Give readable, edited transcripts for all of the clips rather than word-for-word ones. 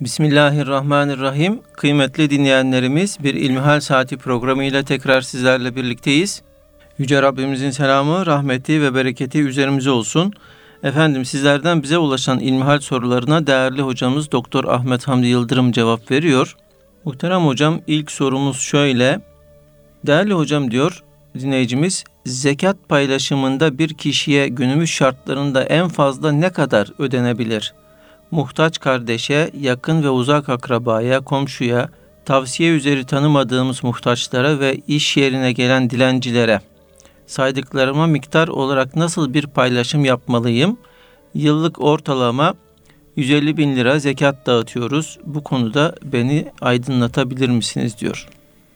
Bismillahirrahmanirrahim. Kıymetli dinleyenlerimiz, bir İlmihal Saati programıyla tekrar sizlerle birlikteyiz. Yüce Rabbimizin selamı, rahmeti ve bereketi üzerimize olsun. Efendim, sizlerden bize ulaşan ilmihal sorularına değerli hocamız Doktor Ahmet Hamdi Yıldırım cevap veriyor. Muhterem hocam, ilk sorumuz şöyle. Değerli hocam, diyor dinleyicimiz, zekat paylaşımında bir kişiye günümüz şartlarında en fazla ne kadar ödenebilir? Muhtaç kardeşe, yakın ve uzak akrabaya, komşuya, tavsiye üzeri tanımadığımız muhtaçlara ve iş yerine gelen dilencilere saydıklarıma miktar olarak nasıl bir paylaşım yapmalıyım? Yıllık ortalama 150 bin lira zekat dağıtıyoruz. Bu konuda beni aydınlatabilir misiniz, diyor.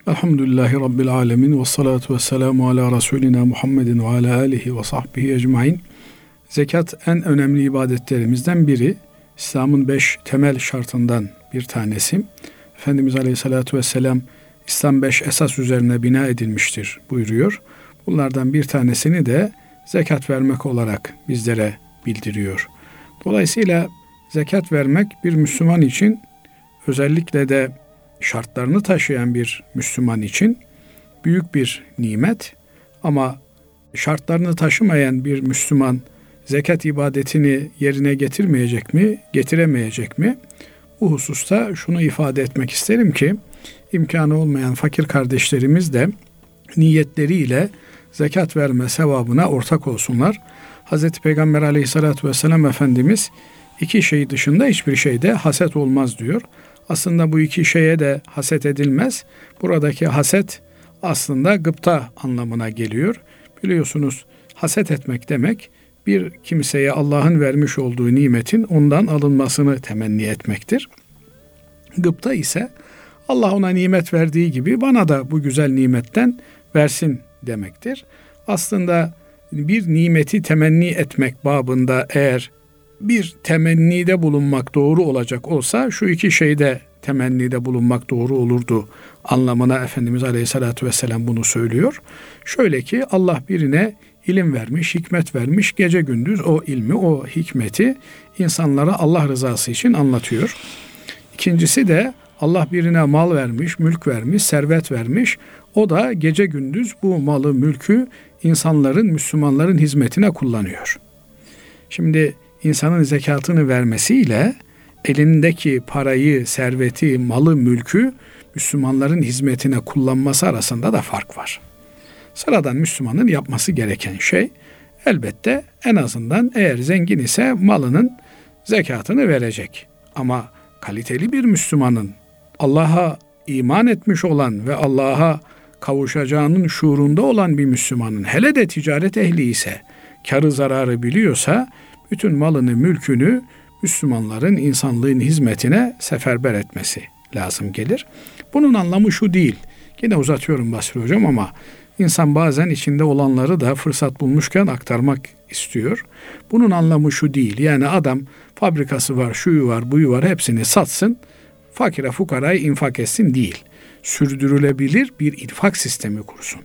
Elhamdülillahi Rabbil alemin ve salatu ve selamu ala Resulina Muhammedin ve ala alihi ve sahbihi ecmain. Zekat en önemli ibadetlerimizden biri. İslam'ın 5 temel şartından bir tanesi. Efendimiz Aleyhisselatü Vesselam İslam 5 esas üzerine bina edilmiştir buyuruyor. Bunlardan bir tanesini de zekat vermek olarak bizlere bildiriyor. Dolayısıyla zekat vermek bir Müslüman için, özellikle de şartlarını taşıyan bir Müslüman için büyük bir nimet. Ama şartlarını taşımayan bir Müslüman zekat ibadetini yerine getirmeyecek mi, getiremeyecek mi? Bu hususta şunu ifade etmek isterim ki, imkanı olmayan fakir kardeşlerimiz de niyetleriyle zekat verme sevabına ortak olsunlar. Hazreti Peygamber Aleyhisselatü Vesselam Efendimiz, iki şey dışında hiçbir şeyde haset olmaz diyor. Aslında bu iki şeye de haset edilmez. Buradaki haset aslında gıpta anlamına geliyor. Biliyorsunuz, haset etmek demek, bir kimseye Allah'ın vermiş olduğu nimetin ondan alınmasını temenni etmektir. Gıpta ise Allah ona nimet verdiği gibi bana da bu güzel nimetten versin demektir. Aslında bir nimeti temenni etmek babında eğer bir temennide bulunmak doğru olacak olsa, şu iki şeyde temennide bulunmak doğru olurdu anlamına Efendimiz Aleyhisselatü Vesselam bunu söylüyor. Şöyle ki, Allah birine İlim vermiş, hikmet vermiş, gece gündüz o ilmi, o hikmeti insanlara Allah rızası için anlatıyor. İkincisi de Allah birine mal vermiş, mülk vermiş, servet vermiş. O da gece gündüz bu malı, mülkü insanların, Müslümanların hizmetine kullanıyor. Şimdi insanın zekatını vermesiyle elindeki parayı, serveti, malı, mülkü Müslümanların hizmetine kullanması arasında da fark var. Sıradan Müslümanın yapması gereken şey, elbette en azından eğer zengin ise malının zekatını verecek. Ama kaliteli bir Müslümanın, Allah'a iman etmiş olan ve Allah'a kavuşacağının şuurunda olan bir Müslümanın, hele de ticaret ehli ise, karı zararı biliyorsa, bütün malını, mülkünü Müslümanların, insanlığın hizmetine seferber etmesi lazım gelir. Bunun anlamı şu değil, yine uzatıyorum Basri Hocam ama İnsan bazen içinde olanları da fırsat bulmuşken aktarmak istiyor. Bunun anlamı şu değil. Yani adam fabrikası var, şuyu var, buyu var, hepsini satsın, fakire fukaraya infak etsin değil. Sürdürülebilir bir infak sistemi kursun.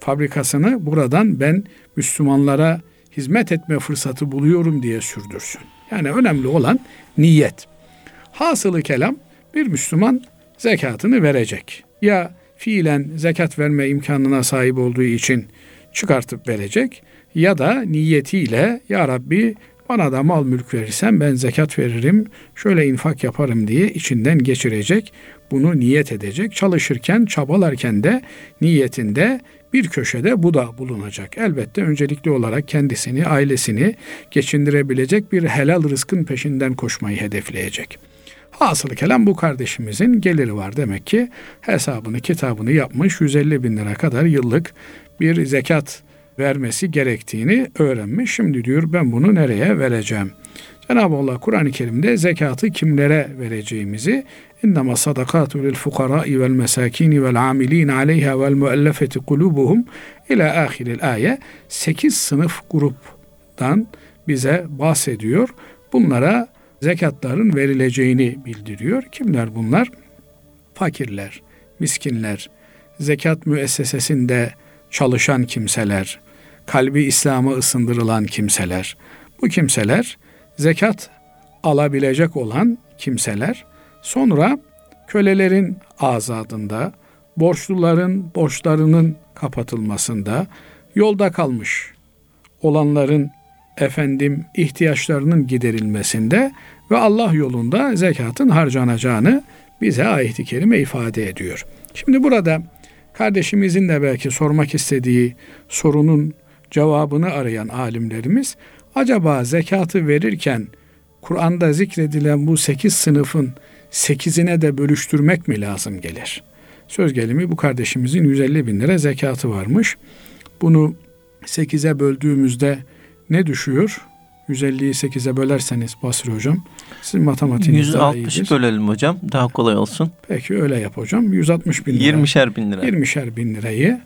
Fabrikasını buradan ben Müslümanlara hizmet etme fırsatı buluyorum diye sürdürsün. Yani önemli olan niyet. Hasılı kelam, bir Müslüman zekatını verecek. Ya fiilen zekat verme imkanına sahip olduğu için çıkartıp verecek ya da niyetiyle, ya Rabbi bana da mal mülk verirsen ben zekat veririm, şöyle infak yaparım diye içinden geçirecek, bunu niyet edecek, çalışırken, çabalarken de niyetinde bir köşede bu da bulunacak. Elbette öncelikli olarak kendisini, ailesini geçindirebilecek bir helal rızkın peşinden koşmayı hedefleyecek. Hasılı kelam, bu kardeşimizin geliri var demek ki, hesabını kitabını yapmış, 150 bin lira kadar yıllık bir zekat vermesi gerektiğini öğrenmiş. Şimdi diyor, ben bunu nereye vereceğim? Cenab-ı Allah Kur'an-ı Kerim'de zekatı kimlere vereceğimizi اِنَّمَا صَدَقَاتُ لِلْفُقَرَاءِ وَالْمَسَاكِينِ وَالْعَامِل۪ينَ عَلَيْهَا وَالْمُؤَلَّفَةِ قُلُوبُهُمْ اِلَى آخِرِ الْآيَةِ 8 sınıf gruptan bize bahsediyor. Bunlara zekatların verileceğini bildiriyor. Kimler bunlar? Fakirler, miskinler, zekat müessesesinde çalışan kimseler, kalbi İslam'a ısındırılan kimseler. Bu kimseler zekat alabilecek olan kimseler. Sonra kölelerin azadında, borçluların borçlarının kapatılmasında, yolda kalmış olanların ihtiyaçlarının giderilmesinde ve Allah yolunda zekatın harcanacağını bize ayet-i kerime ifade ediyor. Şimdi burada kardeşimizin de belki sormak istediği sorunun cevabını arayan alimlerimiz, acaba zekatı verirken Kur'an'da zikredilen bu 8 sınıfın 8'ine de bölüştürmek mi lazım gelir? Söz gelimi bu kardeşimizin 150 bin lira zekatı varmış. Bunu 8'e böldüğümüzde ne düşüyor? 150'yi 8'e bölerseniz Basri Hocam, sizin matematiğiniz daha iyidir. 160'ı bölelim hocam, daha kolay olsun. Peki öyle yap hocam. 160 bin lira. 20'şer bin lira. 20'şer bin lirayı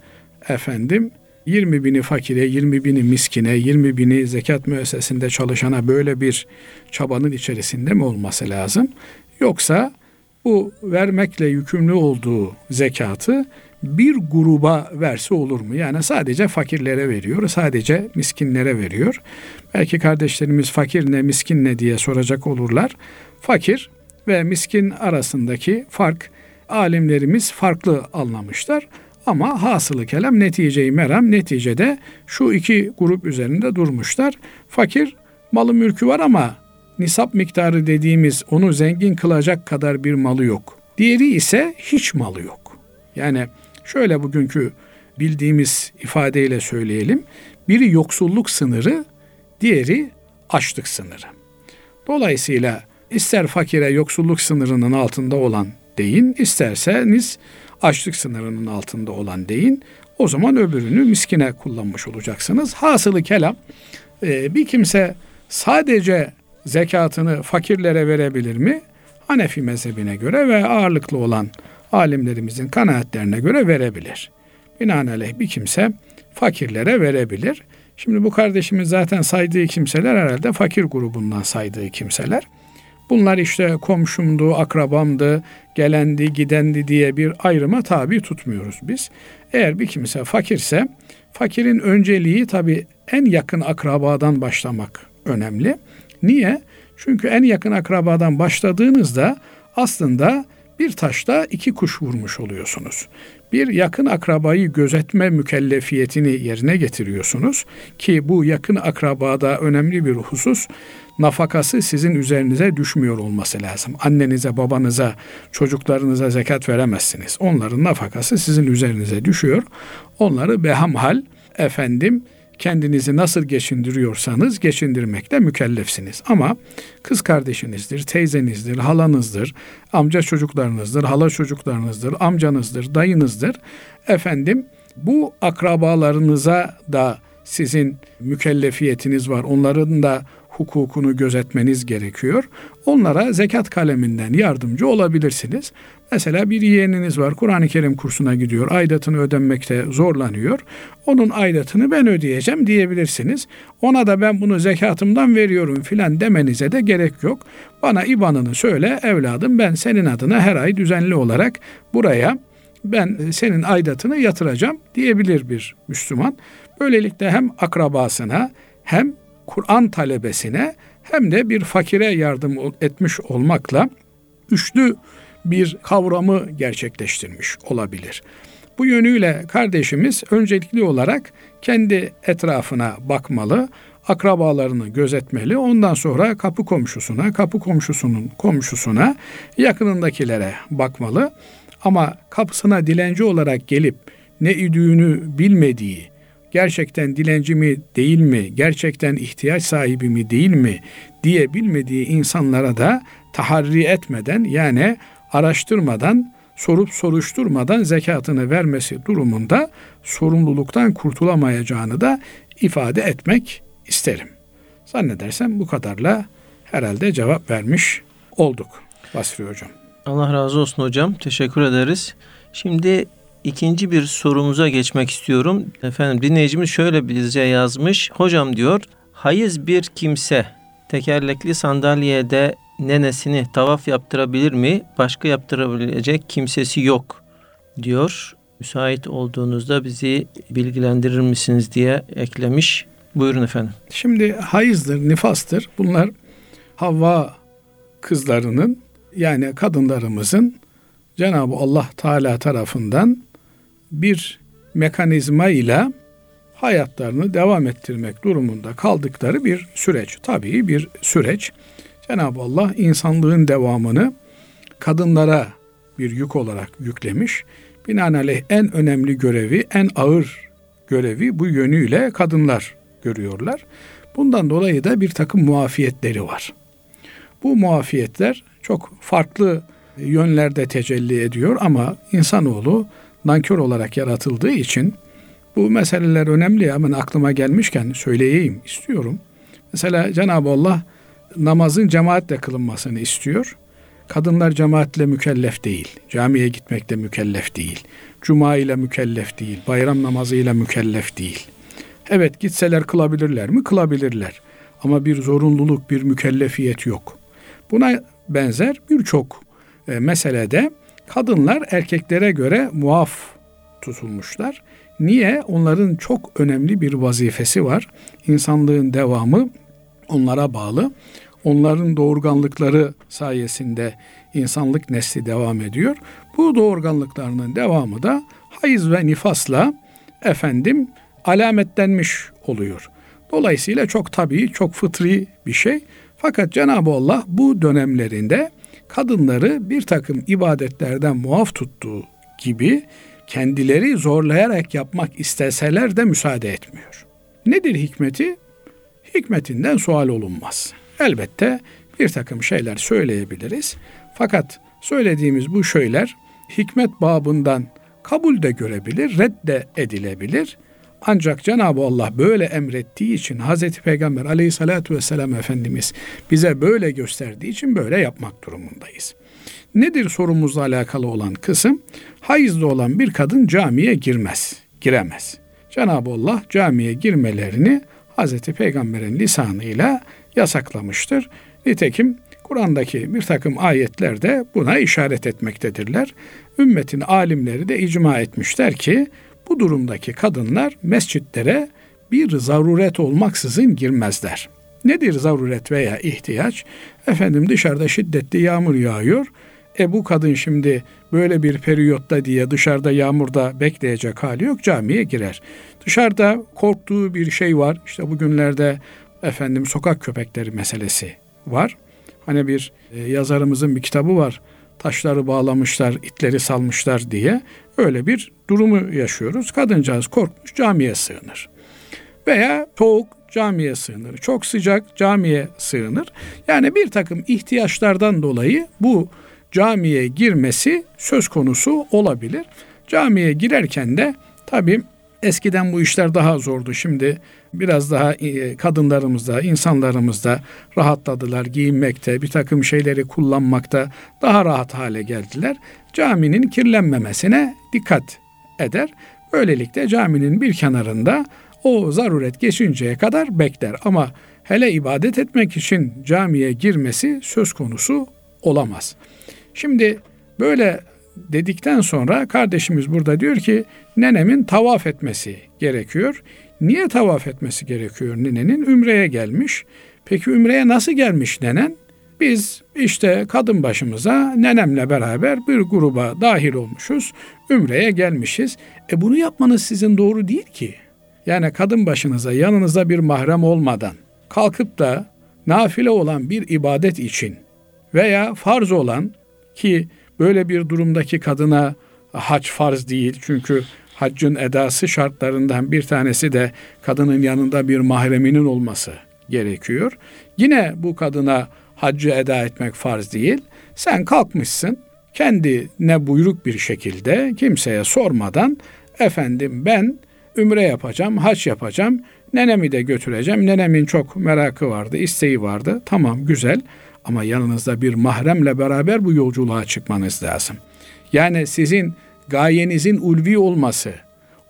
20 bini fakire, 20 bini miskine, 20 bini zekat müessesinde çalışana, böyle bir çabanın içerisinde mi olması lazım? Yoksa bu vermekle yükümlü olduğu zekatı bir gruba verse olur mu? Yani sadece fakirlere veriyor, sadece miskinlere veriyor. Belki kardeşlerimiz fakir ne, miskin ne diye soracak olurlar. Fakir ve miskin arasındaki fark, alimlerimiz farklı anlamışlar. Ama hasılı kelam, neticeyi meram, neticede şu iki grup üzerinde durmuşlar. Fakir, malı mülkü var ama nisap miktarı dediğimiz onu zengin kılacak kadar bir malı yok. Diğeri ise hiç malı yok. Yani şöyle bugünkü bildiğimiz ifadeyle söyleyelim. Biri yoksulluk sınırı, diğeri açlık sınırı. Dolayısıyla ister fakire yoksulluk sınırının altında olan deyin, isterseniz açlık sınırının altında olan deyin. O zaman öbürünü miskine kullanmış olacaksınız. Hasılı kelam, bir kimse sadece zekatını fakirlere verebilir mi? Hanefi mezhebine göre ve ağırlıklı olan alimlerimizin kanaatlerine göre verebilir. Binaenaleyh bir kimse fakirlere verebilir. Şimdi bu kardeşimiz zaten saydığı kimseler herhalde fakir grubundan saydığı kimseler. Bunlar işte komşumdu, akrabamdı, gelendi, gidendi diye bir ayrıma tabi tutmuyoruz biz. Eğer bir kimse fakirse, fakirin önceliği tabii en yakın akrabadan başlamak önemli. Niye? Çünkü en yakın akrabadan başladığınızda aslında bir taşla iki kuş vurmuş oluyorsunuz. Bir yakın akrabayı gözetme mükellefiyetini yerine getiriyorsunuz ki bu yakın akrabada önemli bir husus, nafakası sizin üzerinize düşmüyor olması lazım. Annenize, babanıza, çocuklarınıza zekat veremezsiniz. Onların nafakası sizin üzerinize düşüyor. Onları behamhal, kendinizi nasıl geçindiriyorsanız geçindirmekle mükellefsiniz. Ama kız kardeşinizdir, teyzenizdir, halanızdır, amca çocuklarınızdır, hala çocuklarınızdır, amcanızdır, dayınızdır. Bu akrabalarınıza da sizin mükellefiyetiniz var. Onların da hukukunu gözetmeniz gerekiyor. Onlara zekat kaleminden yardımcı olabilirsiniz. Mesela bir yeğeniniz var, Kur'an-ı Kerim kursuna gidiyor, aidatını ödenmekte zorlanıyor. Onun aidatını ben ödeyeceğim diyebilirsiniz. Ona da ben bunu zekatımdan veriyorum filan demenize de gerek yok. Bana IBAN'ını söyle evladım, ben senin adına her ay düzenli olarak buraya ben senin aidatını yatıracağım diyebilir bir Müslüman. Böylelikle hem akrabasına, hem Kur'an talebesine, hem de bir fakire yardım etmiş olmakla üçlü bir kavramı gerçekleştirmiş olabilir. Bu yönüyle kardeşimiz öncelikli olarak kendi etrafına bakmalı, akrabalarını gözetmeli, ondan sonra kapı komşusuna, kapı komşusunun komşusuna, yakınındakilere bakmalı. Ama kapısına dilenci olarak gelip ne idüğünü bilmediği, gerçekten dilenci mi değil mi, gerçekten ihtiyaç sahibi mi değil mi diye bilmediği insanlara da taharri etmeden, yani araştırmadan, sorup soruşturmadan zekatını vermesi durumunda sorumluluktan kurtulamayacağını da ifade etmek isterim. Zannedersem bu kadarla herhalde cevap vermiş olduk Basri Hocam. Allah razı olsun hocam. Teşekkür ederiz. Şimdi İkinci bir sorumuza geçmek istiyorum. Dinleyicimiz şöyle bize yazmış. Hocam diyor, hayız bir kimse tekerlekli sandalyede nenesini tavaf yaptırabilir mi? Başka yaptırabilecek kimsesi yok diyor. Müsait olduğunuzda bizi bilgilendirir misiniz diye eklemiş. Buyurun efendim. Şimdi hayızdır, nifastır. Bunlar Havva kızlarının yani kadınlarımızın Cenab-ı Allah Teala tarafından bir mekanizma ile hayatlarını devam ettirmek durumunda kaldıkları bir süreç. Tabii bir süreç. Cenab-ı Allah insanlığın devamını kadınlara bir yük olarak yüklemiş. Binaenaleyh en önemli görevi, en ağır görevi bu yönüyle kadınlar görüyorlar. Bundan dolayı da bir takım muafiyetleri var. Bu muafiyetler çok farklı yönlerde tecelli ediyor ama insanoğlu nankör olarak yaratıldığı için bu meseleler önemli. Hemen aklıma gelmişken söyleyeyim istiyorum. Mesela Cenab-ı Allah namazın cemaatle kılınmasını istiyor. Kadınlar cemaatle mükellef değil. Camiye gitmekle mükellef değil. Cuma ile mükellef değil. Bayram namazıyla mükellef değil. Evet, gitseler kılabilirler mi? Kılabilirler. Ama bir zorunluluk, bir mükellefiyet yok. Buna benzer birçok meselede kadınlar erkeklere göre muaf tutulmuşlar. Niye? Onların çok önemli bir vazifesi var. İnsanlığın devamı onlara bağlı. Onların doğurganlıkları sayesinde insanlık nesli devam ediyor. Bu doğurganlıklarının devamı da hayız ve nifasla alametlenmiş oluyor. Dolayısıyla çok tabii, çok fıtri bir şey. Fakat Cenab-ı Allah bu dönemlerinde kadınları bir takım ibadetlerden muaf tuttuğu gibi kendileri zorlayarak yapmak isteseler de müsaade etmiyor. Nedir hikmeti? Hikmetinden sual olunmaz. Elbette bir takım şeyler söyleyebiliriz. Fakat söylediğimiz bu şeyler hikmet babından kabul de görebilir, redde edilebilir. Ancak Cenab-ı Allah böyle emrettiği için, Hazreti Peygamber Aleyhisselatü Vesselam Efendimiz bize böyle gösterdiği için böyle yapmak durumundayız. Nedir sorumuzla alakalı olan kısım? Hayızda olan bir kadın camiye giremez. Cenab-ı Allah camiye girmelerini Hazreti Peygamber'in lisanıyla yasaklamıştır. Nitekim Kur'an'daki bir takım ayetler de buna işaret etmektedirler. Ümmetin alimleri de icma etmişler ki bu durumdaki kadınlar mescitlere bir zaruret olmaksızın girmezler. Nedir zaruret veya ihtiyaç? Dışarıda şiddetli yağmur yağıyor. Bu kadın şimdi böyle bir periyotta diye dışarıda yağmurda bekleyecek hali yok, camiye girer. Dışarıda korktuğu bir şey var. İşte bugünlerde sokak köpekleri meselesi var. Hani bir yazarımızın bir kitabı var. Taşları bağlamışlar, itleri salmışlar diye. Öyle bir durumu yaşıyoruz. Kadıncağız korkmuş, camiye sığınır. Veya soğuk, camiye sığınır. Çok sıcak, camiye sığınır. Yani bir takım ihtiyaçlardan dolayı bu camiye girmesi söz konusu olabilir. Camiye girerken de tabii eskiden bu işler daha zordu. Şimdi biraz daha kadınlarımız da, insanlarımız da rahatladılar. Giyinmekte, bir takım şeyleri kullanmakta daha rahat hale geldiler. Caminin kirlenmemesine dikkat eder. Böylelikle caminin bir kenarında o zaruret geçinceye kadar bekler. Ama hele ibadet etmek için camiye girmesi söz konusu olamaz. Şimdi böyle dedikten sonra kardeşimiz burada diyor ki nenemin tavaf etmesi gerekiyor. Niye tavaf etmesi gerekiyor ninenin? Ümreye gelmiş. Peki ümreye nasıl gelmiş nenen? Biz işte kadın başımıza nenemle beraber bir gruba dahil olmuşuz. Ümreye gelmişiz. Bunu yapmanız sizin doğru değil ki. Yani kadın başınıza, yanınızda bir mahrem olmadan kalkıp da nafile olan bir ibadet için veya farz olan, ki böyle bir durumdaki kadına hac farz değil. Çünkü haccın edası şartlarından bir tanesi de kadının yanında bir mahreminin olması gerekiyor. Yine bu kadına haccı eda etmek farz değil. Sen kalkmışsın kendine buyruk bir şekilde kimseye sormadan ben ümre yapacağım, hac yapacağım, nenemi de götüreceğim. Nenemin çok merakı vardı, isteği vardı. Tamam, güzel. Ama yanınızda bir mahremle beraber bu yolculuğa çıkmanız lazım. Yani sizin gayenizin ulvi olması,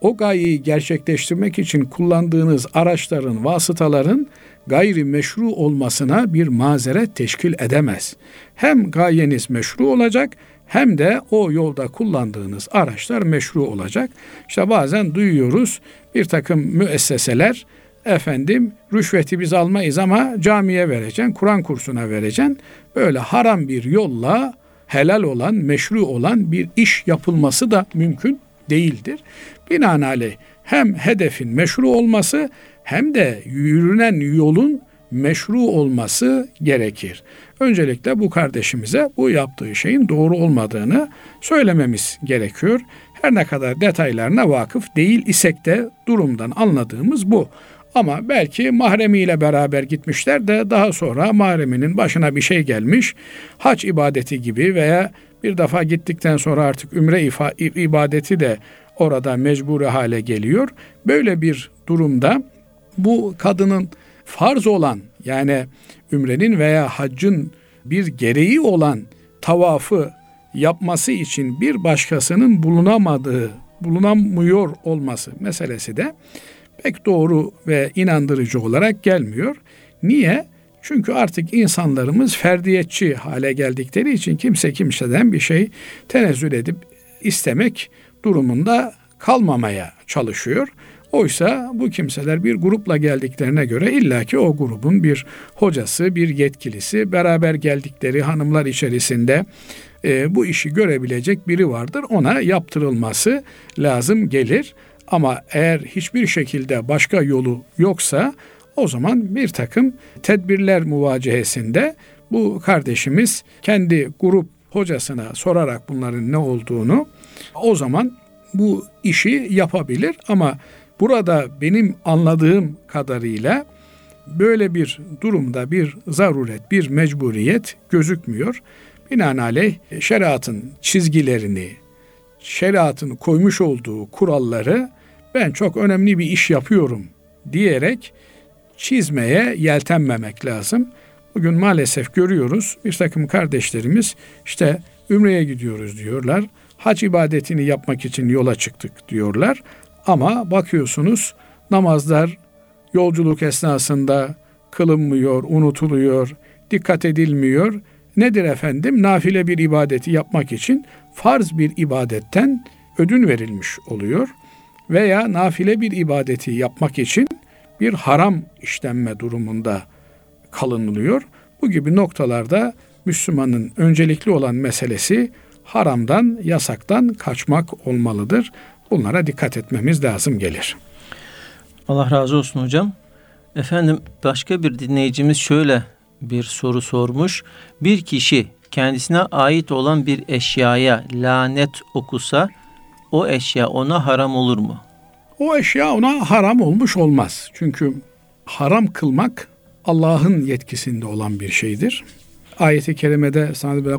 o gayeyi gerçekleştirmek için kullandığınız araçların, vasıtaların gayri meşru olmasına bir mazeret teşkil edemez. Hem gayeniz meşru olacak, hem de o yolda kullandığınız araçlar meşru olacak. İşte bazen duyuyoruz bir takım müesseseler efendim rüşveti biz almayız ama camiye vereceksin, Kur'an kursuna vereceksin. Böyle haram bir yolla helal olan, meşru olan bir iş yapılması da mümkün değildir. Binaenaleyh hem hedefin meşru olması hem de yürünen yolun meşru olması gerekir. Öncelikle bu kardeşimize bu yaptığı şeyin doğru olmadığını söylememiz gerekiyor. Her ne kadar detaylarına vakıf değil isek de durumdan anladığımız bu. Ama belki mahremiyle beraber gitmişler de daha sonra mahreminin başına bir şey gelmiş, hac ibadeti gibi veya bir defa gittikten sonra artık ümre ibadeti de orada mecburi hale geliyor. Böyle bir durumda bu kadının farz olan, yani ümrenin veya haccın bir gereği olan tavafı yapması için bir başkasının bulunamıyor olması meselesi de pek doğru ve inandırıcı olarak gelmiyor. Niye? Çünkü artık insanlarımız ferdiyetçi hale geldikleri için kimse kimseden bir şey tenezzül edip istemek durumunda kalmamaya çalışıyor. Oysa bu kimseler bir grupla geldiklerine göre illaki o grubun bir hocası, bir yetkilisi, beraber geldikleri hanımlar içerisinde bu işi görebilecek biri vardır. Ona yaptırılması lazım gelir. Ama eğer hiçbir şekilde başka yolu yoksa o zaman bir takım tedbirler muvacihesinde bu kardeşimiz kendi grup hocasına sorarak bunların ne olduğunu, o zaman bu işi yapabilir. Ama burada benim anladığım kadarıyla böyle bir durumda bir zaruret, bir mecburiyet gözükmüyor. Binaenaleyh şeriatın çizgilerini, şeriatın koymuş olduğu kuralları ben çok önemli bir iş yapıyorum diyerek çizmeye yeltenmemek lazım. Bugün maalesef görüyoruz bir takım kardeşlerimiz işte ümreye gidiyoruz diyorlar, hac ibadetini yapmak için yola çıktık diyorlar. Ama bakıyorsunuz namazlar yolculuk esnasında kılınmıyor, unutuluyor, dikkat edilmiyor. Nedir efendim? Nafile bir ibadeti yapmak için farz bir ibadetten ödün verilmiş oluyor. Veya nafile bir ibadeti yapmak için bir haram işlenme durumunda kalınılıyor. Bu gibi noktalarda Müslümanın öncelikli olan meselesi haramdan, yasaktan kaçmak olmalıdır. Bunlara dikkat etmemiz lazım gelir. Allah razı olsun hocam. Efendim başka bir dinleyicimiz şöyle bir soru sormuş. Bir kişi kendisine ait olan bir eşyaya lanet okusa o eşya ona haram olur mu? O eşya ona haram olmuş olmaz. Çünkü haram kılmak Allah'ın yetkisinde olan bir şeydir. Ayet-i kerimede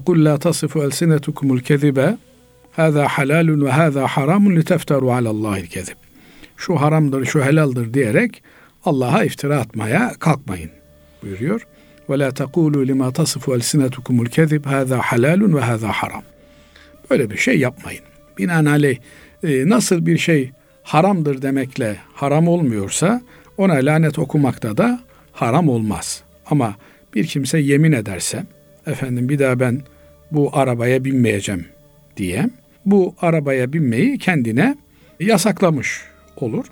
"Kul la tasifu elsinetukumul kezibe hâzâ halâlun ve hâzâ haramun litefteru alallâhil kezib." Şu haramdır, şu helaldir diyerek Allah'a iftira atmaya kalkmayın buyuruyor. "Ve lâ tekûlû limâ tasifu elsinetukumul kezib hâzâ halâlun ve hâzâ haram." Böyle bir şey yapmayın. Binaenaleyh nasıl bir şey haramdır demekle haram olmuyorsa ona lanet okumakta da haram olmaz. Ama bir kimse yemin ederse efendim bir daha ben bu arabaya binmeyeceğim diye bu arabaya binmeyi kendine yasaklamış olur.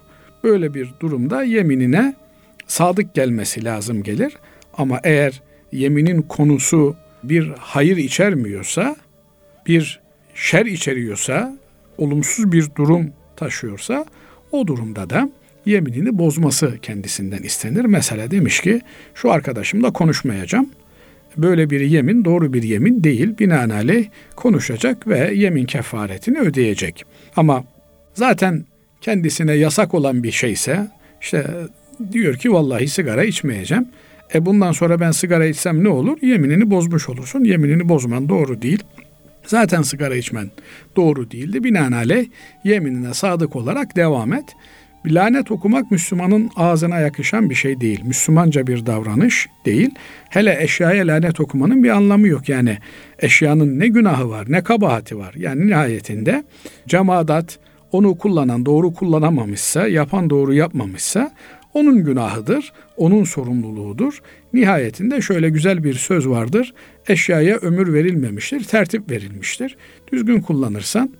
Böyle bir durumda yeminine sadık gelmesi lazım gelir. Ama eğer yeminin konusu bir hayır içermiyorsa, bir şer içeriyorsa, olumsuz bir durum taşıyorsa o durumda da yeminini bozması kendisinden istenir. Mesela demiş ki şu arkadaşımla konuşmayacağım. Böyle bir yemin doğru bir yemin değil. Binaenaleyh konuşacak ve yemin kefaretini ödeyecek. Ama zaten kendisine yasak olan bir şeyse işte diyor ki vallahi sigara içmeyeceğim. Bundan sonra ben sigara içsem ne olur? Yeminini bozmuş olursun. Yeminini bozman doğru değil. Zaten sigara içmen doğru değildi. Binaenaleyh yeminine sadık olarak devam et. Lanet okumak Müslümanın ağzına yakışan bir şey değil. Müslümanca bir davranış değil. Hele eşyaya lanet okumanın bir anlamı yok. Yani eşyanın ne günahı var, ne kabahati var. Yani nihayetinde cemaat onu kullanan doğru kullanamamışsa, yapan doğru yapmamışsa onun günahıdır, onun sorumluluğudur. Nihayetinde şöyle güzel bir söz vardır. Eşyaya ömür verilmemiştir, tertip verilmiştir. Düzgün kullanırsan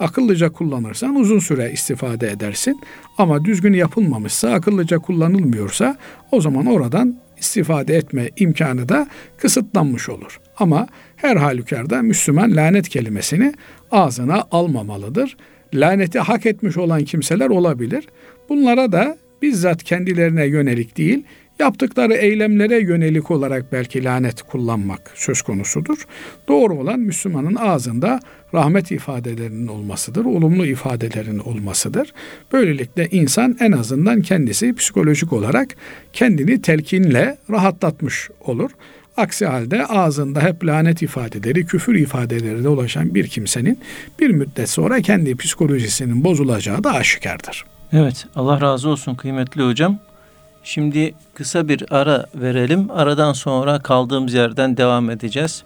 akıllıca kullanırsan uzun süre istifade edersin. Ama düzgün yapılmamışsa, akıllıca kullanılmıyorsa o zaman oradan istifade etme imkanı da kısıtlanmış olur. Ama her halükarda Müslüman lanet kelimesini ağzına almamalıdır. Laneti hak etmiş olan kimseler olabilir. Bunlara da bizzat kendilerine yönelik değil, yaptıkları eylemlere yönelik olarak belki lanet kullanmak söz konusudur. Doğru olan Müslümanın ağzında rahmet ifadelerinin olmasıdır, olumlu ifadelerin olmasıdır. Böylelikle insan en azından kendisi psikolojik olarak kendini telkinle rahatlatmış olur. Aksi halde ağzında hep lanet ifadeleri, küfür ifadeleri dolaşan bir kimsenin bir müddet sonra kendi psikolojisinin bozulacağı da aşikardır. Evet, Allah razı olsun kıymetli hocam. Şimdi kısa bir ara verelim. Aradan sonra kaldığımız yerden devam edeceğiz.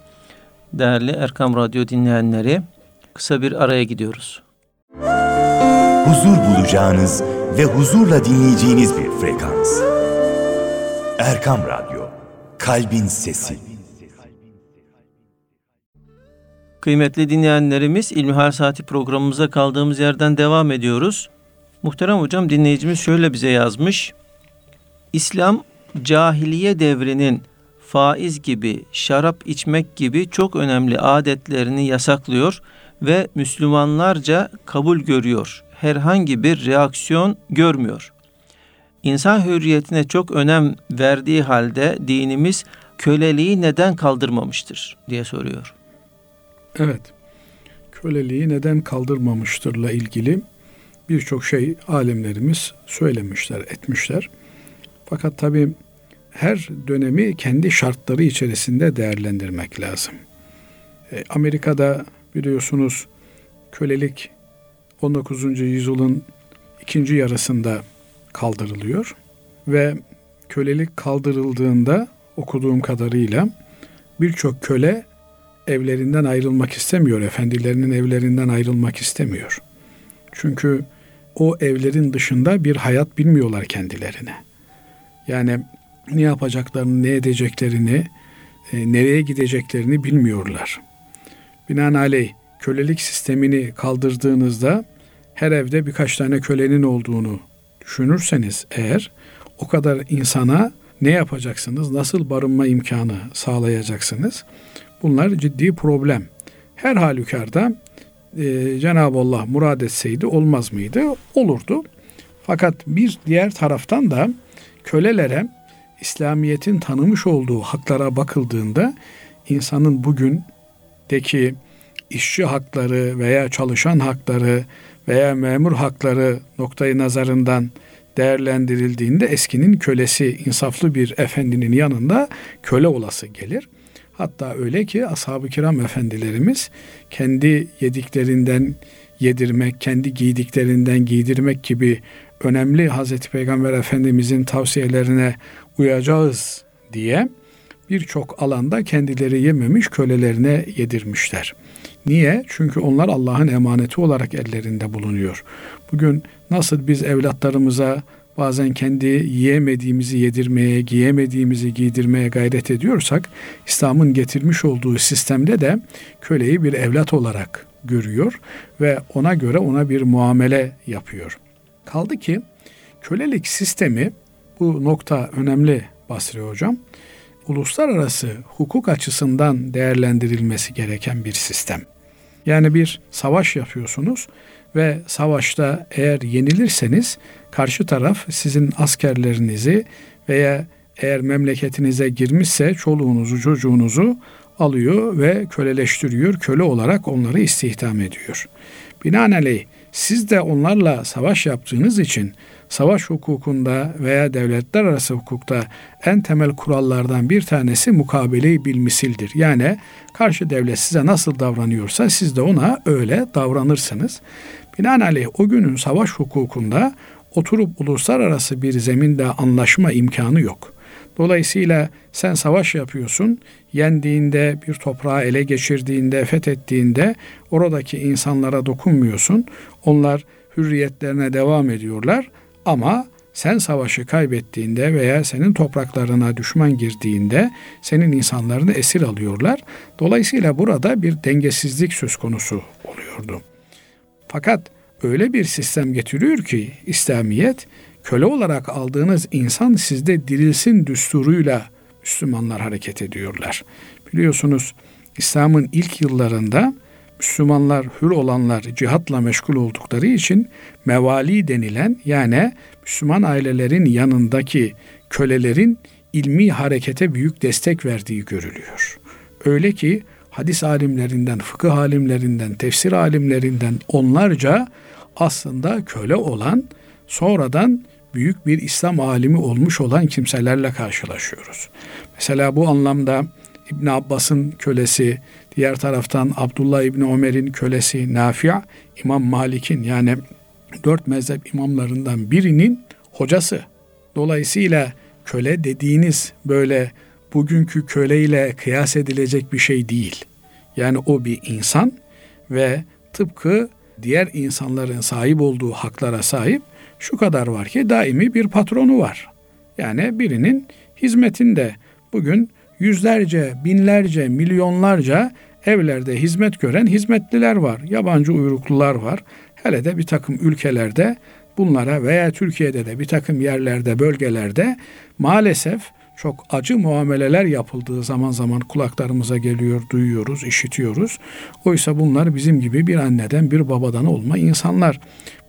Değerli Erkam Radyo dinleyenleri, kısa bir araya gidiyoruz. Huzur bulacağınız ve huzurla dinleyeceğiniz bir frekans. Erkam Radyo, Kalbin Sesi. Kıymetli dinleyenlerimiz, İlmihal Saati programımıza kaldığımız yerden devam ediyoruz. Muhterem hocam, dinleyicimiz şöyle bize yazmış. İslam, cahiliye devrinin faiz gibi, şarap içmek gibi çok önemli adetlerini yasaklıyor ve Müslümanlarca kabul görüyor. Herhangi bir reaksiyon görmüyor. İnsan hürriyetine çok önem verdiği halde dinimiz köleliği neden kaldırmamıştır diye soruyor. Evet, köleliği neden kaldırmamıştırla ilgili birçok şey alimlerimiz söylemişler, etmişler. Fakat tabii her dönemi kendi şartları içerisinde değerlendirmek lazım. Amerika'da biliyorsunuz kölelik 19. yüzyılın ikinci yarısında kaldırılıyor. Ve kölelik kaldırıldığında okuduğum kadarıyla birçok köle evlerinden ayrılmak istemiyor. Efendilerinin evlerinden ayrılmak istemiyor. Çünkü o evlerin dışında bir hayat bilmiyorlar kendilerine. Yani ne yapacaklarını, ne edeceklerini, nereye gideceklerini bilmiyorlar. Binaenaleyh kölelik sistemini kaldırdığınızda her evde birkaç tane kölenin olduğunu düşünürseniz eğer, o kadar insana ne yapacaksınız, nasıl barınma imkanı sağlayacaksınız? Bunlar ciddi problem. Her halükarda Cenab-ı Allah murad etseydi olmaz mıydı? Olurdu. Fakat bir diğer taraftan da kölelere İslamiyet'in tanımış olduğu haklara bakıldığında insanın bugündeki işçi hakları veya çalışan hakları veya memur hakları noktayı nazarından değerlendirildiğinde eskinin kölesi insaflı bir efendinin yanında köle olası gelir. Hatta öyle ki ashab-ı kiram efendilerimiz kendi yediklerinden yedirmek, kendi giydiklerinden giydirmek gibi önemli Hazreti Peygamber Efendimizin tavsiyelerine uyacağız diye birçok alanda kendileri yememiş kölelerine yedirmişler. Niye? Çünkü onlar Allah'ın emaneti olarak ellerinde bulunuyor. Bugün nasıl biz evlatlarımıza bazen kendi yiyemediğimizi yedirmeye, giyemediğimizi giydirmeye gayret ediyorsak, İslam'ın getirmiş olduğu sistemde de köleyi bir evlat olarak görüyor ve ona göre ona bir muamele yapıyor. Kaldı ki kölelik sistemi, bu nokta önemli Basri Hocam, uluslararası hukuk açısından değerlendirilmesi gereken bir sistem. Yani bir savaş yapıyorsunuz ve savaşta eğer yenilirseniz karşı taraf sizin askerlerinizi veya eğer memleketinize girmişse çoluğunuzu çocuğunuzu alıyor ve köleleştiriyor, köle olarak onları istihdam ediyor. Binaenaleyh siz de onlarla savaş yaptığınız için savaş hukukunda veya devletler arası hukukta en temel kurallardan bir tanesi mukabele-i bilmisildir. Yani karşı devlet size nasıl davranıyorsa siz de ona öyle davranırsınız. Binaenaleyh o günün savaş hukukunda oturup uluslararası bir zeminde anlaşma imkanı yok. Dolayısıyla sen savaş yapıyorsun, yendiğinde, bir toprağı ele geçirdiğinde, fethettiğinde oradaki insanlara dokunmuyorsun. Onlar hürriyetlerine devam ediyorlar ama sen savaşı kaybettiğinde veya senin topraklarına düşman girdiğinde senin insanlarını esir alıyorlar. Dolayısıyla burada bir dengesizlik söz konusu oluyordu. Fakat öyle bir sistem getiriyor ki İslamiyet, köle olarak aldığınız insan sizde dirilsin düsturuyla Müslümanlar hareket ediyorlar. Biliyorsunuz İslam'ın ilk yıllarında Müslümanlar, hür olanlar cihatla meşgul oldukları için mevali denilen, yani Müslüman ailelerin yanındaki kölelerin ilmi harekete büyük destek verdiği görülüyor. Öyle ki hadis alimlerinden, fıkıh alimlerinden, tefsir alimlerinden onlarca aslında köle olan, sonradan büyük bir İslam alimi olmuş olan kimselerle karşılaşıyoruz. Mesela bu anlamda İbn Abbas'ın kölesi, diğer taraftan Abdullah İbni Ömer'in kölesi Nafi', İmam Malik'in, yani 4 mezhep imamlarından birinin hocası. Dolayısıyla köle dediğiniz böyle bugünkü köleyle kıyas edilecek bir şey değil. Yani o bir insan ve tıpkı diğer insanların sahip olduğu haklara sahip, şu kadar var ki daimi bir patronu var. Yani birinin hizmetinde bugün yüzlerce, binlerce, milyonlarca evlerde hizmet gören hizmetliler var. Yabancı uyruklular var. Hele de bir takım ülkelerde bunlara veya Türkiye'de de bir takım yerlerde, bölgelerde maalesef çok acı muameleler yapıldığı zaman zaman kulaklarımıza geliyor, duyuyoruz, işitiyoruz. Oysa bunlar bizim gibi bir anneden, bir babadan olma insanlar.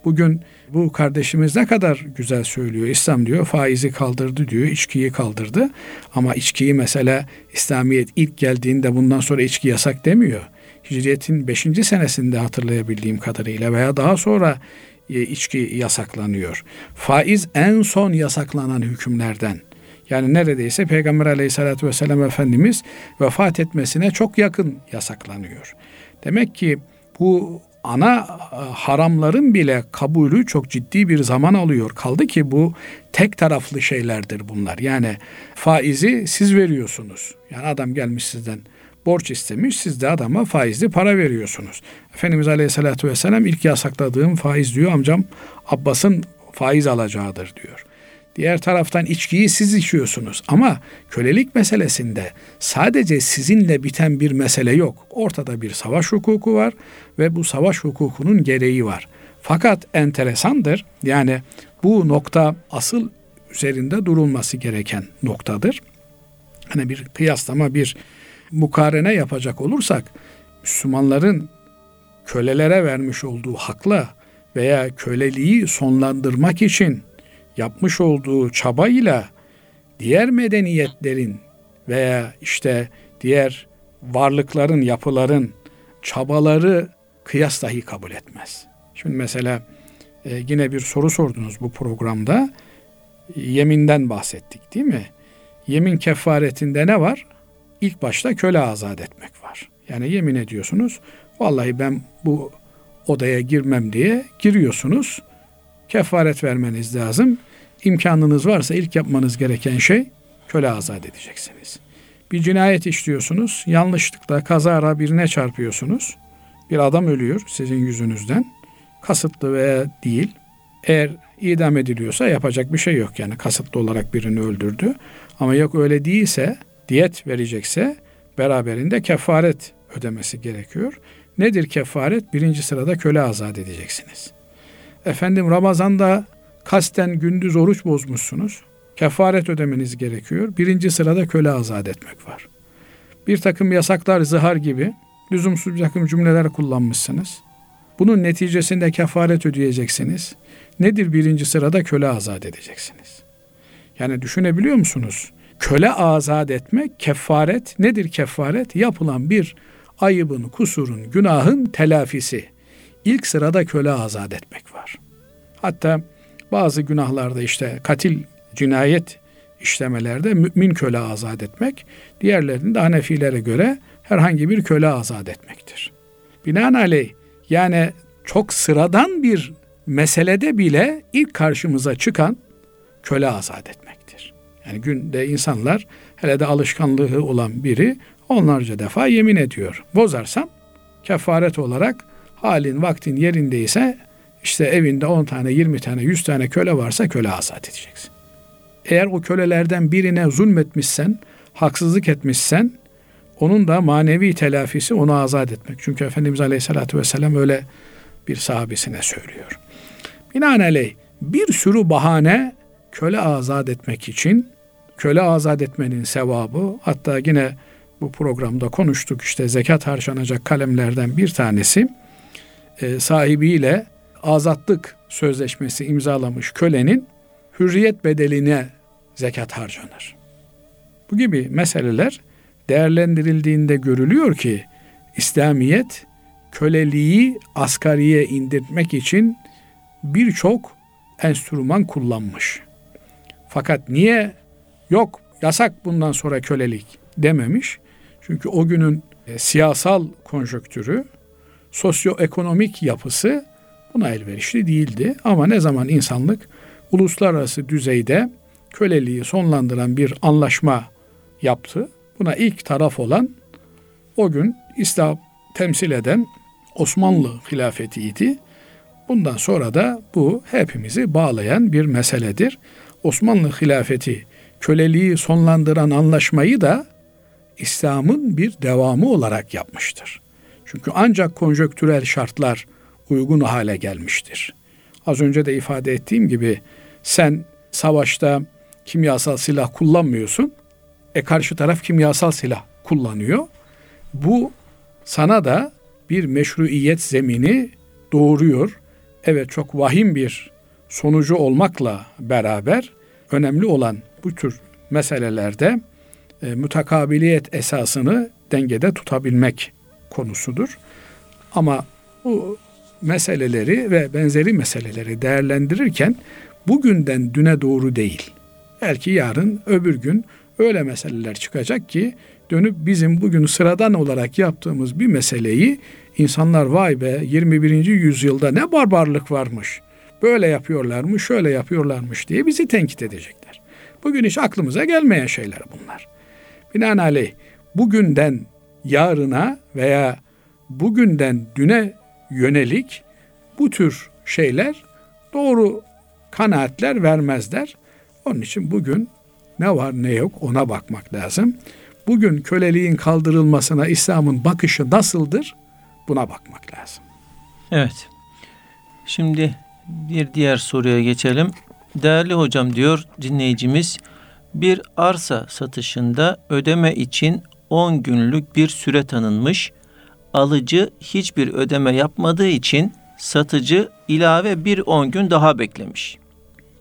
Bugün bu kardeşimiz ne kadar güzel söylüyor. İslam diyor, faizi kaldırdı diyor, içkiyi kaldırdı. Ama içkiyi mesela İslamiyet ilk geldiğinde bundan sonra içki yasak demiyor. Hicretin 5. senesinde hatırlayabildiğim kadarıyla veya daha sonra içki yasaklanıyor. Faiz en son yasaklanan hükümlerden. Yani neredeyse Peygamber Aleyhisselatü Vesselam Efendimiz vefat etmesine çok yakın yasaklanıyor. Demek ki bu ana haramların bile kabulü çok ciddi bir zaman alıyor. Kaldı ki bu tek taraflı şeylerdir bunlar. Yani faizi siz veriyorsunuz. Yani adam gelmiş sizden borç istemiş, siz de adama faizli para veriyorsunuz. Efendimiz Aleyhisselatü Vesselam ilk yasakladığım faiz diyor, amcam Abbas'ın faiz alacağıdır diyor. Diğer taraftan içkiyi siz içiyorsunuz ama kölelik meselesinde sadece sizinle biten bir mesele yok. Ortada bir savaş hukuku var ve bu savaş hukukunun gereği var. Fakat enteresandır, yani bu nokta asıl üzerinde durulması gereken noktadır. Hani bir kıyaslama, bir mukarene yapacak olursak Müslümanların kölelere vermiş olduğu hakla veya köleliği sonlandırmak için yapmış olduğu çabayla diğer medeniyetlerin veya işte diğer varlıkların, yapıların çabaları kıyas dahi kabul etmez. Şimdi mesela yine bir soru sordunuz bu programda. Yeminden bahsettik değil mi? Yemin kefaretinde ne var? İlk başta köle azat etmek var. Yani yemin ediyorsunuz, vallahi ben bu odaya girmem diye giriyorsunuz. Kefaret vermeniz lazım. İmkanınız varsa ilk yapmanız gereken şey köle azat edeceksiniz. Bir cinayet işliyorsunuz. Yanlışlıkla kazara birine çarpıyorsunuz. Bir adam ölüyor sizin yüzünüzden. Kasıtlı veya değil. Eğer idam ediliyorsa yapacak bir şey yok. Yani kasıtlı olarak birini öldürdü. Ama yok öyle değilse, diyet verecekse beraberinde kefaret ödemesi gerekiyor. Nedir kefaret? Birinci sırada köle azat edeceksiniz. Efendim Ramazan'da kasten gündüz oruç bozmuşsunuz. Kefaret ödemeniz gerekiyor. Birinci sırada köle azat etmek var. Bir takım yasaklar, zihar gibi lüzumsuz bir takım cümleler kullanmışsınız. Bunun neticesinde kefaret ödeyeceksiniz. Nedir birinci sırada? Köle azat edeceksiniz. Yani düşünebiliyor musunuz? Köle azat etmek, kefaret. Nedir kefaret? Yapılan bir ayıbın, kusurun, günahın telafisi. İlk sırada köle azat etmek var. Hatta bazı günahlarda, işte katil, cinayet işlemelerde mümin köle azat etmek, diğerlerinde Hanefilere göre herhangi bir köle azat etmektir. Binaenaleyh yani çok sıradan bir meselede bile ilk karşımıza çıkan köle azat etmektir. Yani günde insanlar, hele de alışkanlığı olan biri, onlarca defa yemin ediyor. Bozarsam kefaret olarak halin vaktin yerindeyse, işte evinde 10 tane, 20 tane, 100 tane köle varsa köle azat edeceksin. Eğer o kölelerden birine zulmetmişsen, haksızlık etmişsen, onun da manevi telafisi onu azat etmek. Çünkü Efendimiz Aleyhisselatü Vesselam öyle bir sahabesine söylüyor. Binaenaleyh bir sürü bahane köle azat etmek için, köle azat etmenin sevabı, hatta yine bu programda konuştuk, işte zekat harcanacak kalemlerden bir tanesi, sahibiyle azatlık sözleşmesi imzalamış kölenin hürriyet bedeline zekat harcanır. Bu gibi meseleler değerlendirildiğinde görülüyor ki İslamiyet köleliği asgariye indirmek için birçok enstrüman kullanmış. Fakat niye yok yasak bundan sonra kölelik dememiş? Çünkü o günün siyasal konjonktürü, sosyoekonomik yapısı buna elverişli değildi. Ama ne zaman insanlık uluslararası düzeyde köleliği sonlandıran bir anlaşma yaptı, buna ilk taraf olan o gün İslam temsil eden Osmanlı hilafetiydi. Bundan sonra da bu hepimizi bağlayan bir meseledir. Osmanlı hilafeti köleliği sonlandıran anlaşmayı da İslam'ın bir devamı olarak yapmıştır. Çünkü ancak konjonktürel şartlar uygun hale gelmiştir. Az önce de ifade ettiğim gibi sen savaşta kimyasal silah kullanmıyorsun. Karşı taraf kimyasal silah kullanıyor. Bu sana da bir meşruiyet zemini doğuruyor. Evet, çok vahim bir sonucu olmakla beraber önemli olan bu tür meselelerde mutakabiliyet esasını dengede tutabilmek konusudur. Ama bu meseleleri ve benzeri meseleleri değerlendirirken bugünden düne doğru değil. Belki yarın öbür gün öyle meseleler çıkacak ki dönüp bizim bugün sıradan olarak yaptığımız bir meseleyi insanlar vay be 21. yüzyılda ne barbarlık varmış, böyle yapıyorlarmış, şöyle yapıyorlarmış diye bizi tenkit edecekler. Bugün hiç aklımıza gelmeyen şeyler bunlar. Binaenaleyh bugünden yarına veya bugünden düne yönelik bu tür şeyler doğru kanaatler vermezler. Onun için bugün ne var ne yok ona bakmak lazım. Bugün köleliğin kaldırılmasına İslam'ın bakışı nasıldır? Buna bakmak lazım. Evet. Şimdi bir diğer soruya geçelim. Değerli hocam, diyor dinleyicimiz, bir arsa satışında ödeme için 10 günlük bir süre tanınmış. Alıcı hiçbir ödeme yapmadığı için satıcı ilave bir 10 gün daha beklemiş.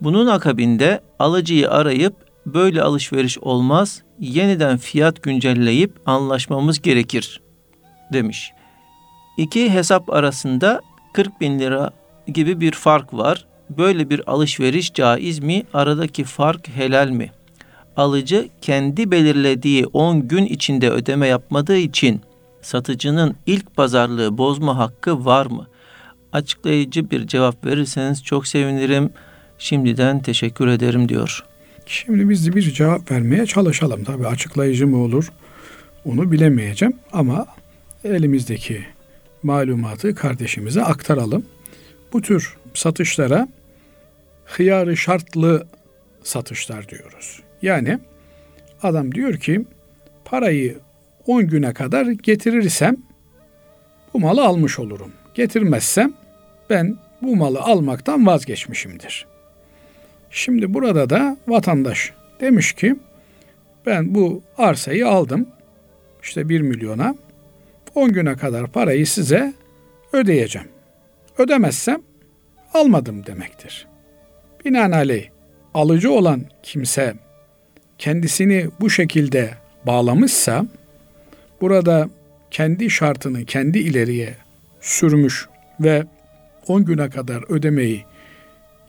Bunun akabinde alıcıyı arayıp böyle alışveriş olmaz, yeniden fiyat güncelleyip anlaşmamız gerekir demiş. İki hesap arasında 40 bin lira gibi bir fark var. Böyle bir alışveriş caiz mi? Aradaki fark helal mi? Alıcı kendi belirlediği 10 gün içinde ödeme yapmadığı için satıcının ilk pazarlığı bozma hakkı var mı? Açıklayıcı bir cevap verirseniz çok sevinirim. Şimdiden teşekkür ederim diyor. Şimdi biz de bir cevap vermeye çalışalım. Tabii açıklayıcı mı olur onu bilemeyeceğim ama elimizdeki malumatı kardeşimize aktaralım. Bu tür satışlara hıyar-ı şartlı satışlar diyoruz. Yani adam diyor ki parayı 10 güne kadar getirirsem bu malı almış olurum. Getirmezsem ben bu malı almaktan vazgeçmişimdir. Şimdi burada da vatandaş demiş ki ben bu arsayı aldım işte 1 milyona 10 güne kadar parayı size ödeyeceğim. Ödemezsem almadım demektir. Binaenaleyh alıcı olan kimse kendisini bu şekilde bağlamışsa burada kendi şartını kendi ileriye sürmüş ve 10 güne kadar ödemeyi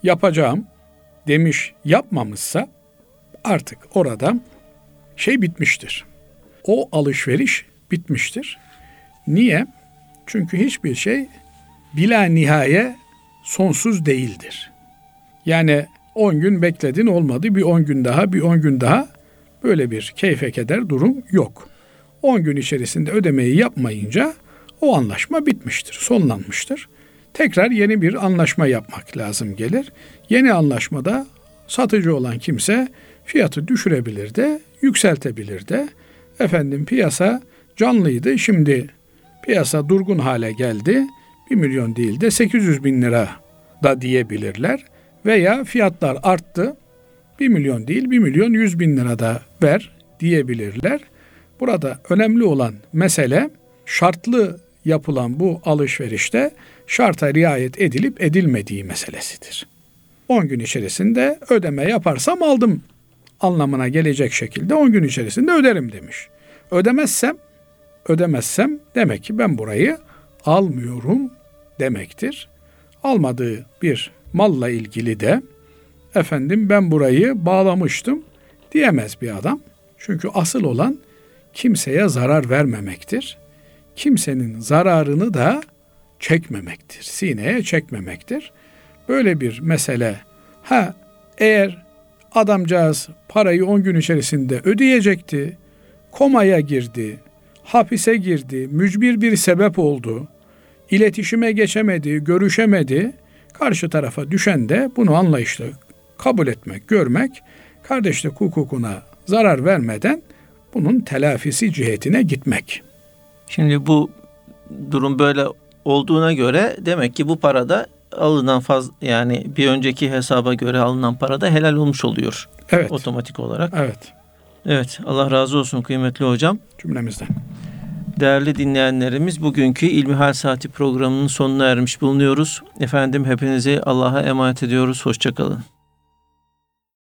yapacağım demiş, yapmamışsa artık orada şey bitmiştir. O alışveriş bitmiştir. Niye? Çünkü hiçbir şey bilanihaye sonsuz değildir. Yani 10 gün bekledin olmadı, bir 10 gün daha, bir 10 gün daha, böyle bir keyfe keder durum yok. 10 gün içerisinde ödemeyi yapmayınca o anlaşma bitmiştir, sonlanmıştır. Tekrar yeni bir anlaşma yapmak lazım gelir. Yeni anlaşmada satıcı olan kimse fiyatı düşürebilir de, yükseltebilir de. Efendim piyasa canlıydı, şimdi piyasa durgun hale geldi. 1 milyon değil de 800 bin lira da diyebilirler. Veya fiyatlar arttı, 1 milyon değil 1 milyon 100 bin lira da ver diyebilirler. Burada önemli olan mesele şartlı yapılan bu alışverişte şarta riayet edilip edilmediği meselesidir. 10 gün içerisinde ödeme yaparsam aldım anlamına gelecek şekilde 10 gün içerisinde öderim demiş. Ödemezsem demek ki ben burayı almıyorum demektir. Almadığı bir malla ilgili de ben burayı bağlamıştım diyemez bir adam. Çünkü asıl olan kimseye zarar vermemektir. Kimsenin zararını da çekmemektir. Sineye çekmemektir. Böyle bir mesele. Eğer adamcağız parayı 10 gün içerisinde ödeyecekti, komaya girdi, hapise girdi, mücbir bir sebep oldu, iletişime geçemedi, görüşemedi, karşı tarafa düşen de bunu anlayışla kabul etmek, görmek, kardeşlik hukukuna zarar vermeden bunun telafisi cihetine gitmek. Şimdi bu durum böyle olduğuna göre demek ki bu parada alınan bir önceki hesaba göre alınan parada helal olmuş oluyor. Evet. Otomatik olarak. Evet. Allah razı olsun kıymetli hocam. Cümlemizden. Değerli dinleyenlerimiz, bugünkü İlmihal Saati programının sonuna ermiş bulunuyoruz. Hepinizi Allah'a emanet ediyoruz. Hoşça kalın.